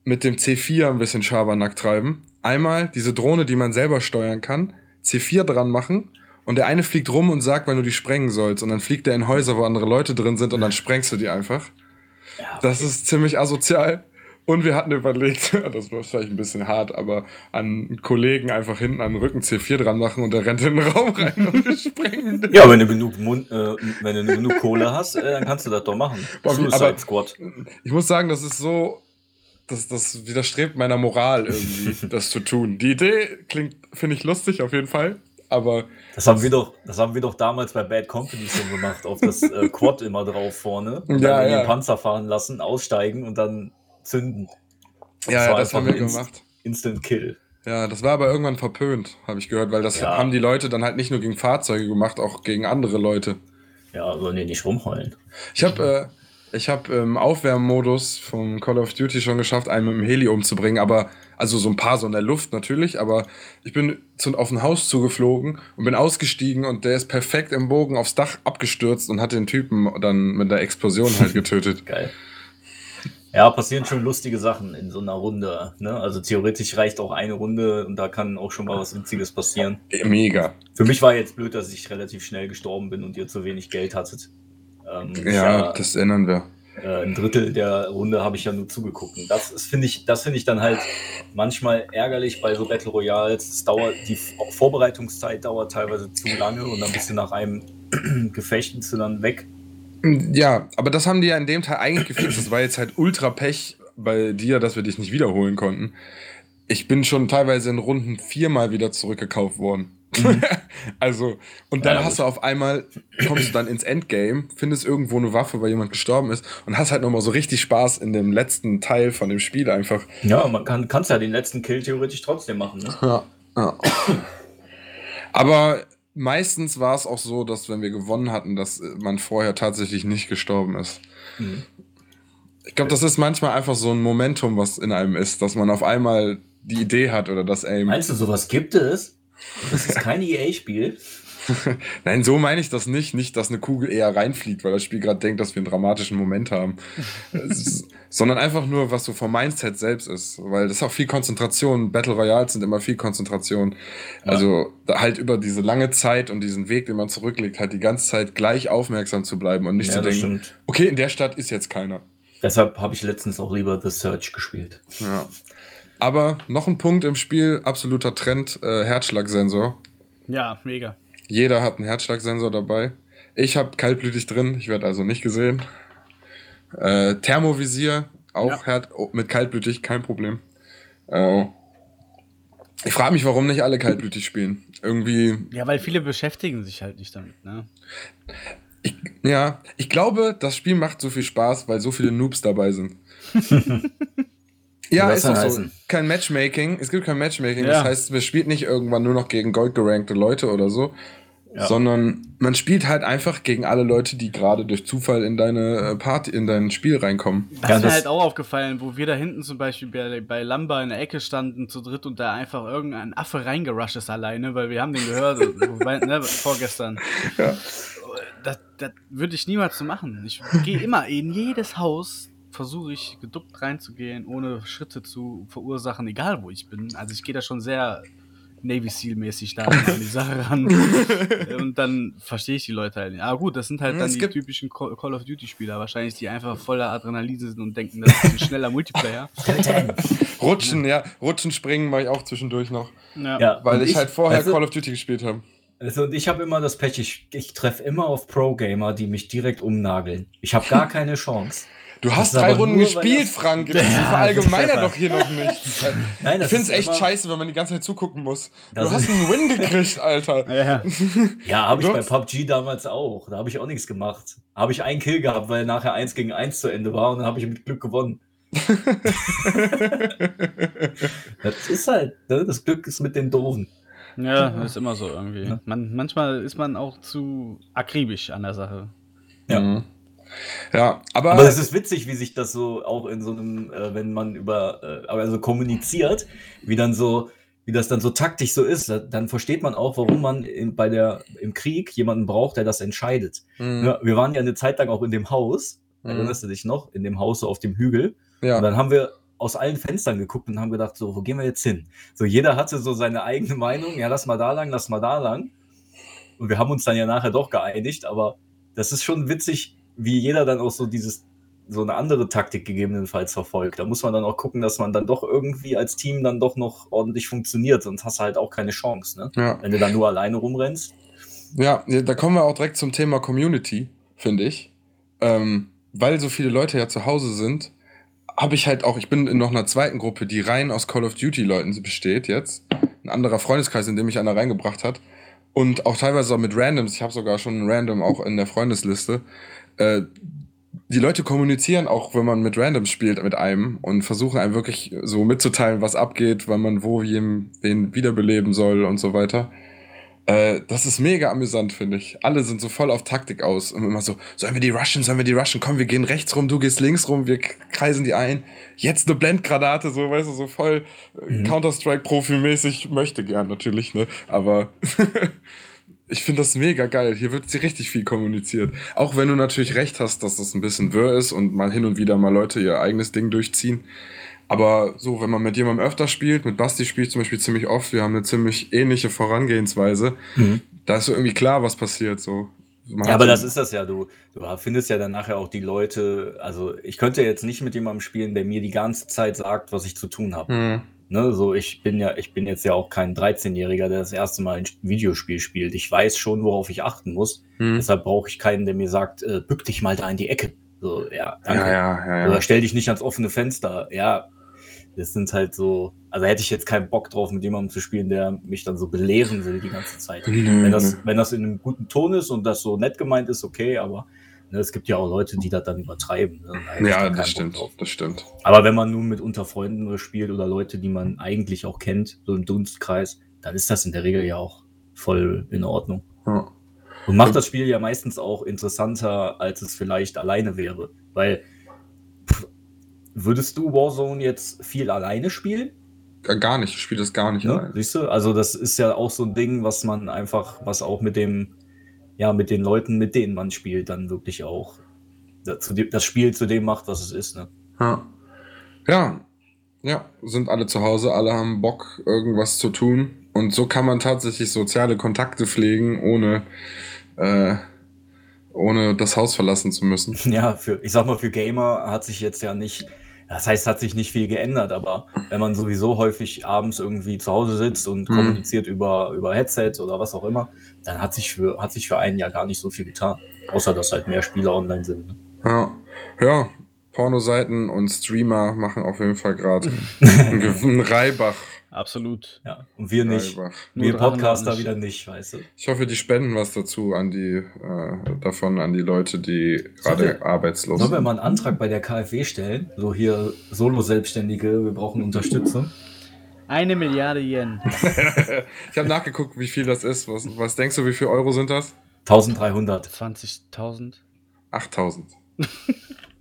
mit dem C vier ein bisschen Schabernack treiben. Einmal diese Drohne, die man selber steuern kann, C vier dran machen und der eine fliegt rum und sagt, wann du die sprengen sollst. Und dann fliegt er in Häuser, wo andere Leute drin sind und dann sprengst du die einfach. Ja, okay. Das ist ziemlich asozial. Und wir hatten überlegt, das war vielleicht ein bisschen hart, aber an einen Kollegen einfach hinten an den Rücken C vier dran machen und der rennt in den Raum rein und wir sprengen den. Ja, wenn du genug Mund, äh, wenn du genug Kohle hast, äh, dann kannst du das doch machen. Boah, Suicide aber, Squad. Ich muss sagen, das ist so... Das, das widerstrebt meiner Moral irgendwie, das zu tun. Die Idee klingt, finde ich, lustig auf jeden Fall, aber... Das haben wir doch, das haben wir doch damals bei Bad Company schon gemacht, auf das äh, Quad immer drauf vorne, und ja, dann ja. den Panzer fahren lassen, aussteigen und dann zünden. Das ja, ja das haben wir Inst- gemacht. Instant Kill. Ja, das war aber irgendwann verpönt, habe ich gehört, weil das ja. haben die Leute dann halt nicht nur gegen Fahrzeuge gemacht, auch gegen andere Leute. Ja, sollen die nicht rumheulen. Ich habe... Äh, Ich habe im Aufwärmmodus vom Call of Duty schon geschafft, einen mit dem Heli umzubringen, aber also so ein paar so in der Luft natürlich, aber ich bin zu, auf ein Haus zugeflogen und bin ausgestiegen und der ist perfekt im Bogen aufs Dach abgestürzt und hat den Typen dann mit der Explosion halt getötet. Geil. Ja, passieren schon lustige Sachen in so einer Runde. Ne? Also theoretisch reicht auch eine Runde und da kann auch schon mal was Witziges passieren. Mega. Für mich war jetzt blöd, dass ich relativ schnell gestorben bin und ihr zu wenig Geld hattet. Ähm, ja, ja, das ändern wir. Äh, ein Drittel der Runde habe ich ja nur zugeguckt. Und das finde ich, das finde ich dann halt manchmal ärgerlich bei so Battle Royales. Es dauert, die Vorbereitungszeit dauert teilweise zu lange und dann bist du nach einem Gefecht bist du dann weg. Ja, aber das haben die ja in dem Teil eigentlich gefixt. Das war jetzt halt ultra Pech bei dir, dass wir dich nicht wiederholen konnten. Ich bin schon teilweise in Runden viermal wieder zurückgekauft worden. Mhm. Also, und dann ja, hast du auf einmal, kommst du dann ins Endgame, findest irgendwo eine Waffe, weil jemand gestorben ist und hast halt nochmal so richtig Spaß in dem letzten Teil von dem Spiel einfach. Ja, man kann kannst ja den letzten Kill theoretisch trotzdem machen, ne? Ja, ja. Aber meistens war es auch so, dass wenn wir gewonnen hatten, dass man vorher tatsächlich nicht gestorben ist. Mhm. Ich glaube, das ist manchmal einfach so ein Momentum, was in einem ist, dass man auf einmal die Idee hat oder das Aim. Meinst du, sowas gibt es? Das ist kein E A-Spiel. Nein, so meine ich das nicht. Nicht, dass eine Kugel eher reinfliegt, weil das Spiel gerade denkt, dass wir einen dramatischen Moment haben. ist, sondern einfach nur, was so vom Mindset selbst ist. Weil das ist auch viel Konzentration. Battle Royales sind immer viel Konzentration. Ja. Also halt über diese lange Zeit und diesen Weg, den man zurücklegt, halt die ganze Zeit gleich aufmerksam zu bleiben und nicht ja, zu denken, stimmt. Okay, in der Stadt ist jetzt keiner. Deshalb habe ich letztens auch lieber The Surge gespielt. Ja. Aber noch ein Punkt im Spiel, absoluter Trend, äh, Herzschlagsensor. Ja, mega. Jeder hat einen Herzschlagsensor dabei. Ich habe kaltblütig drin, ich werde also nicht gesehen. Äh, Thermovisier, auch ja. Herd- oh, mit kaltblütig, kein Problem. Äh, ich frage mich, warum nicht alle kaltblütig spielen. Irgendwie. Ja, weil viele beschäftigen sich halt nicht damit, ne? Ich, ja, ich glaube, das Spiel macht so viel Spaß, weil so viele Noobs dabei sind. Ja, ist auch so. Kein Matchmaking. Es gibt kein Matchmaking. Ja. Das heißt, man spielt nicht irgendwann nur noch gegen goldgerankte Leute oder so, ja. Sondern man spielt halt einfach gegen alle Leute, die gerade durch Zufall in deine Party, in dein Spiel reinkommen. Das ja, ist mir halt auch aufgefallen, wo wir da hinten zum Beispiel bei, bei Lamba in der Ecke standen zu dritt und da einfach irgendein Affe reingerusht ist alleine, weil wir haben den gehört, wobei, ne, vorgestern. Ja. Das, das würde ich niemals so machen. Ich gehe immer in jedes Haus. Versuche ich, geduckt reinzugehen, ohne Schritte zu verursachen, egal wo ich bin. Also ich gehe da schon sehr Navy Seal-mäßig da an die Sache ran. Und dann verstehe ich die Leute halt nicht. Aber gut, das sind halt dann es die typischen Call of Duty-Spieler wahrscheinlich, die einfach voller Adrenalin sind und denken, das ist ein schneller Multiplayer. Rutschen, ja. Rutschen, springen mache ich auch zwischendurch noch. Ja. Weil ich, ich halt vorher also Call of Duty gespielt habe. Also und ich habe immer das Pech, ich, ich treffe immer auf Pro-Gamer, die mich direkt umnageln. Ich habe gar keine Chance. Du hast drei Runden gespielt, Frank. Das ja, verallgemeiner doch hier noch nicht. Nein, ich find's echt scheiße, wenn man die ganze Zeit zugucken muss. Das du hast einen Win gekriegt, Alter. Ja, ja habe ich bei P U B G damals auch. Da habe ich auch nichts gemacht. Da habe ich einen Kill gehabt, weil nachher eins gegen eins zu Ende war und dann habe ich mit Glück gewonnen. Das ist halt, ne? Das Glück ist mit den Doofen. Ja, das ist immer so irgendwie. Ja. Man, manchmal ist man auch zu akribisch an der Sache. Ja. Mhm. Ja, aber, aber es ist witzig, wie sich das so auch in so einem, äh, wenn man über, äh, also kommuniziert, wie dann so, wie das dann so taktisch so ist, dann versteht man auch, warum man in, bei der, im Krieg jemanden braucht, der das entscheidet. Mhm. Ja, wir waren ja eine Zeit lang auch in dem Haus, mhm. Erinnerst du dich noch, in dem Haus so auf dem Hügel, ja. Und dann haben wir aus allen Fenstern geguckt und haben gedacht, so, wo gehen wir jetzt hin? So, jeder hatte so seine eigene Meinung, ja, lass mal da lang, lass mal da lang. Und wir haben uns dann ja nachher doch geeinigt, aber das ist schon witzig, wie jeder dann auch so dieses, so eine andere Taktik gegebenenfalls verfolgt. Da muss man dann auch gucken, dass man dann doch irgendwie als Team dann doch noch ordentlich funktioniert, sonst hast du halt auch keine Chance, ne? Ja. Wenn du dann nur alleine rumrennst. Ja, da kommen wir auch direkt zum Thema Community, finde ich. Ähm, weil so viele Leute ja zu Hause sind, habe ich halt auch, ich bin in noch einer zweiten Gruppe, die rein aus Call of Duty Leuten besteht jetzt. Ein anderer Freundeskreis, in dem mich einer reingebracht hat. Und auch teilweise auch mit Randoms. Ich habe sogar schon einen Random auch in der Freundesliste. Äh, die Leute kommunizieren auch, wenn man mit Randoms spielt, mit einem und versuchen einem wirklich so mitzuteilen, was abgeht, wann man wo wen wiederbeleben soll und so weiter. Äh, das ist mega amüsant, finde ich. Alle sind so voll auf Taktik aus und immer so, sollen wir die rushen, sollen wir die rushen, komm, wir gehen rechts rum, du gehst links rum, wir kreisen die ein. Jetzt eine Blendgranate, so, weißt du, so voll mhm. Counter-Strike-Profi-mäßig, möchte gern natürlich, ne, aber Ich finde das mega geil. Hier wird richtig viel kommuniziert. Auch wenn du natürlich recht hast, dass das ein bisschen wirr ist und mal hin und wieder mal Leute ihr eigenes Ding durchziehen. Aber so, wenn man mit jemandem öfter spielt, mit Basti spielt zum Beispiel ziemlich oft, wir haben eine ziemlich ähnliche Vorangehensweise, mhm. da ist so irgendwie klar, was passiert. So. Ja, aber das ist das ja, du, du findest ja dann nachher auch die Leute, also ich könnte jetzt nicht mit jemandem spielen, der mir die ganze Zeit sagt, was ich zu tun habe. Mhm. Ne, so ich bin ja, ich bin jetzt ja auch kein dreizehnjähriger, der das erste Mal ein Videospiel spielt. Ich weiß schon, worauf ich achten muss. Hm. Deshalb brauche ich keinen, der mir sagt, äh, bück dich mal da in die Ecke. So, ja, danke. Ja, ja, ja, ja. Oder stell dich nicht ans offene Fenster. Ja, das sind halt so. Also hätte ich jetzt keinen Bock drauf, mit jemandem zu spielen, der mich dann so belehren will die ganze Zeit. Nö, wenn das, wenn das in einem guten Ton ist und das so nett gemeint ist, okay, aber. Es gibt ja auch Leute, die das dann übertreiben. Da ja, das stimmt, das stimmt. Aber wenn man nun mit unter Freunden spielt oder Leute, die man eigentlich auch kennt, so im Dunstkreis, dann ist das in der Regel ja auch voll in Ordnung. Ja. Und macht das Spiel ja meistens auch interessanter, als es vielleicht alleine wäre. Weil, pff, würdest du Warzone jetzt viel alleine spielen? Gar nicht, ich spiele das gar nicht ja, alleine. Siehst du, also das ist ja auch so ein Ding, was man einfach, was auch mit dem ja, mit den Leuten, mit denen man spielt, dann wirklich auch das Spiel zu dem macht, was es ist, ne? Ja. Ja, ja. Sind alle zu Hause, alle haben Bock, irgendwas zu tun. Und so kann man tatsächlich soziale Kontakte pflegen, ohne, äh, ohne das Haus verlassen zu müssen. Ja, für, ich sag mal, für Gamer hat sich jetzt ja nicht, das heißt, hat sich nicht viel geändert, aber wenn man sowieso häufig abends irgendwie zu Hause sitzt und mhm. kommuniziert über, über Headset oder was auch immer, dann hat sich für, hat sich für einen ja gar nicht so viel getan. Außer, dass halt mehr Spieler online sind. Ne? Ja, ja. Pornoseiten und Streamer machen auf jeden Fall gerade einen Reibach. Absolut. Ja. Und wir nicht. Reibach. Wir Nur Podcaster nicht. Wieder nicht, weißt du. Ich hoffe, die spenden was dazu an die, äh, davon an die Leute, die gerade arbeitslos sind. Sollen wir mal einen Antrag bei der KfW stellen? So hier Solo-Selbstständige, wir brauchen Unterstützung. Eine Milliarde Yen. Ich habe nachgeguckt, wie viel das ist. Was, was denkst du, wie viel Euro sind das? dreizehnhundert. zwanzigtausend. achttausend.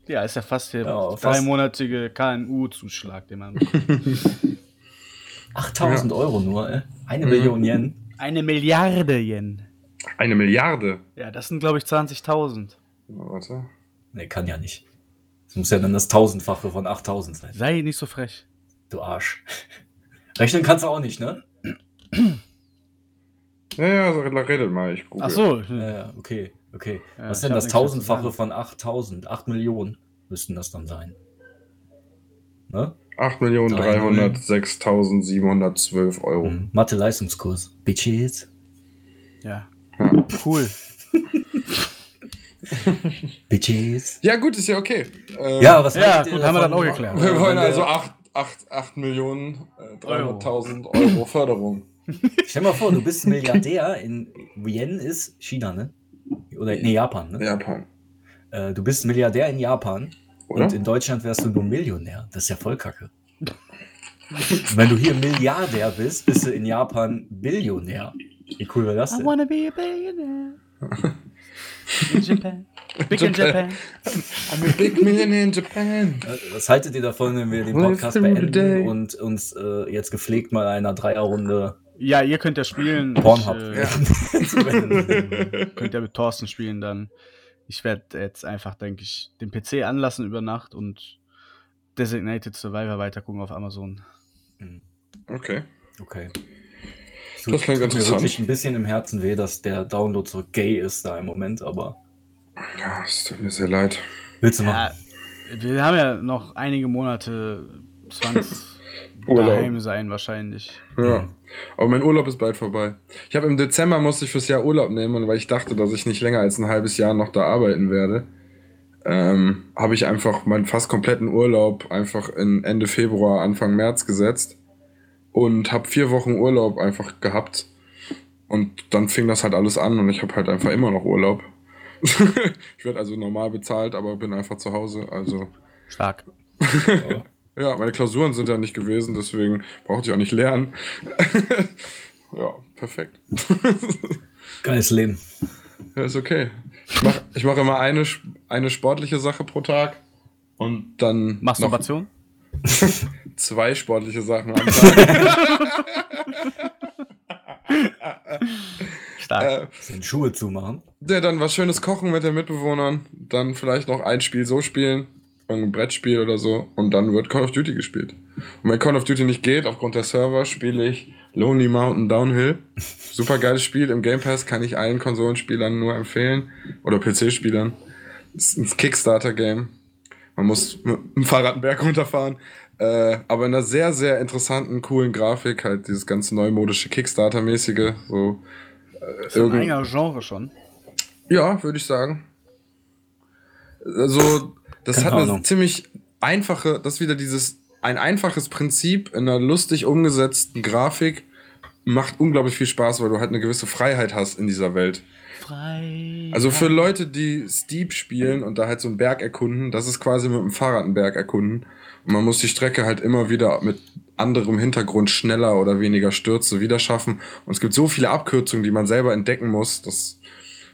Ja, ist ja fast der ja, dreimonatige K M U-Zuschlag, den man bekommt. achttausend ja. Euro nur, ey. Eine mhm. Million Yen. Eine Milliarde Yen. Eine Milliarde? Ja, das sind, glaube ich, zwanzigtausend. Warte. Nee, kann ja nicht. Das muss ja dann das Tausendfache von achttausend sein. Sei nicht so frech. Du Arsch. Rechnen kannst du auch nicht, ne? Ja, ja, also redet mal, ich google. Ach so. Ja, ja, okay, okay. Ja, was ist denn das Tausendfache von achttausend? acht Millionen müssten das dann sein. Ne? acht Millionen dreihundertsechstausendsiebenhundertzwölf Euro. Mhm. Mathe-Leistungskurs. Bitches. Ja. ja. Cool. Bitches. Ja, gut, ist ja okay. Ähm, ja, was ja, gut, haben wir dann auch geklärt. Wir wollen also acht Millionen dreihunderttausend Euro. Euro Förderung. Stell mal vor, du bist ein Milliardär, in Yen ist China, ne? Oder, nee, Japan, ne? Japan. Äh, du bist Milliardär in Japan, oder? Und in Deutschland wärst du nur Millionär. Das ist ja voll Kacke. Wenn du hier Milliardär bist, bist du in Japan Billionär. Wie cool wäre das denn? I wanna be a billionaire. In Japan. Big in Japan. I'm a big millionaire in Japan. Was haltet ihr davon, wenn wir den Podcast beenden und uns äh, jetzt gepflegt mal einer Dreierrunde? Ja, ihr könnt ja spielen. Pornhub. Ich, äh, ja. Könnt ja mit Thorsten spielen dann. Ich werde jetzt einfach, denke ich, den P C anlassen über Nacht und Designated Survivor weitergucken auf Amazon. Okay. Okay. Tut, das klingt interessant. Mir wirklich ein bisschen im Herzen weh, dass der Download so gay ist da im Moment, aber... Ja, es tut mir sehr leid. Willst du mal? Ja, wir haben ja noch einige Monate Zwangs daheim sein wahrscheinlich. Ja, aber mein Urlaub ist bald vorbei. Ich habe im Dezember, musste ich fürs Jahr Urlaub nehmen, weil ich dachte, dass ich nicht länger als ein halbes Jahr noch da arbeiten werde. Ähm, habe ich einfach meinen fast kompletten Urlaub einfach in Ende Februar, Anfang März gesetzt. Und habe vier Wochen Urlaub einfach gehabt. Und dann fing das halt alles an und ich habe halt einfach immer noch Urlaub. Ich werde also normal bezahlt, aber bin einfach zu Hause. Also stark. Ja, meine Klausuren sind ja nicht gewesen, deswegen brauchte ich auch nicht lernen. Ja, perfekt. Geiles Leben. Ja, ist okay. Ich mache ich mach immer eine, eine sportliche Sache pro Tag und dann... Masturbation? Zwei sportliche Sachen am Tag. Stark. Äh, Schuhe zumachen. Ja, dann was Schönes kochen mit den Mitbewohnern. Dann vielleicht noch ein Spiel so spielen. Irgendein Brettspiel oder so. Und dann wird Call of Duty gespielt. Und wenn Call of Duty nicht geht, aufgrund der Server, spiele ich Lonely Mountain Downhill. Super geiles Spiel. Im Game Pass kann ich allen Konsolenspielern nur empfehlen. Oder P C-Spielern. Das ist ein Kickstarter-Game. Man muss mit dem Fahrrad einen Berg runterfahren. Äh, aber in einer sehr, sehr interessanten, coolen Grafik. Halt dieses ganz neumodische Kickstarter-mäßige. So, äh, das ist ein eigener Genre schon. Ja, würde ich sagen. Also, das Keine hat Ahnung. Eine ziemlich einfache, das ist wieder dieses, ein einfaches Prinzip in einer lustig umgesetzten Grafik macht unglaublich viel Spaß, weil du halt eine gewisse Freiheit hast in dieser Welt. Freiheit. Also für Leute, die Steep spielen und da halt so einen Berg erkunden, das ist quasi mit dem Fahrrad einen Berg erkunden. Und man muss die Strecke halt immer wieder mit anderem Hintergrund schneller oder weniger Stürze wieder schaffen. Und es gibt so viele Abkürzungen, die man selber entdecken muss, das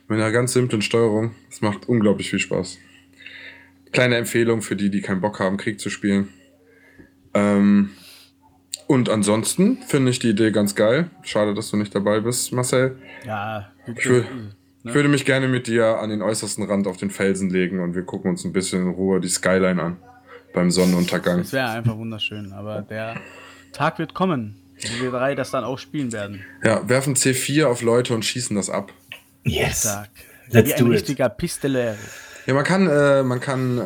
mit einer ganz simplen Steuerung, das macht unglaublich viel Spaß. Kleine Empfehlung für die, die keinen Bock haben, Krieg zu spielen. Ähm, und ansonsten finde ich die Idee ganz geil. Schade, dass du nicht dabei bist, Marcel. Ja. Ich, wür- ne? ich würde mich gerne mit dir an den äußersten Rand auf den Felsen legen und wir gucken uns ein bisschen in Ruhe die Skyline an beim Sonnenuntergang. Das wäre einfach wunderschön, aber der Tag wird kommen, wo wir drei das dann auch spielen werden. Ja, werfen C vier auf Leute und schießen das ab. Yes. Tag. Let's Wie ein do it. Richtiger Pistolero. Ja, man kann, äh, man kann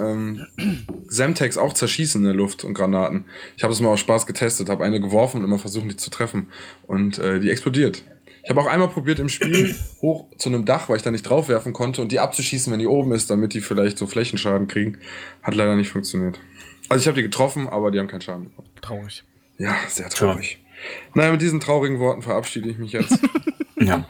ähm, Semtex auch zerschießen in der Luft und Granaten. Ich habe das mal aus Spaß getestet, habe eine geworfen und immer versucht, die zu treffen. Und äh, die explodiert. Ich habe auch einmal probiert im Spiel hoch zu einem Dach, weil ich da nicht draufwerfen konnte, und die abzuschießen, wenn die oben ist, damit die vielleicht so Flächenschaden kriegen. Hat leider nicht funktioniert. Also ich habe die getroffen, aber die haben keinen Schaden bekommen. Traurig. Ja, sehr traurig. Na ja, mit diesen traurigen Worten verabschiede ich mich jetzt. Ja.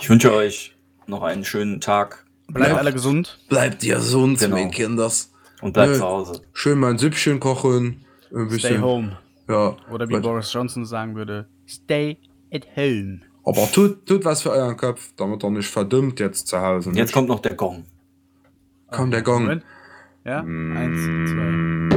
Ich wünsche euch noch einen schönen Tag. Bleibt ja. alle gesund. Bleibt ihr gesund, genau. Mein Kinders. Und bleibt Nö. zu Hause. Schön mal ein Süppchen kochen. Ein bisschen. Stay home. Ja. Oder wie Bleib. Boris Johnson sagen würde, stay at home. Aber tut, tut was für euren Kopf, damit ihr nicht verdummt jetzt zu Hause. Jetzt kommt noch der Gong. Kommt der Gong. Ja, eins, zwei.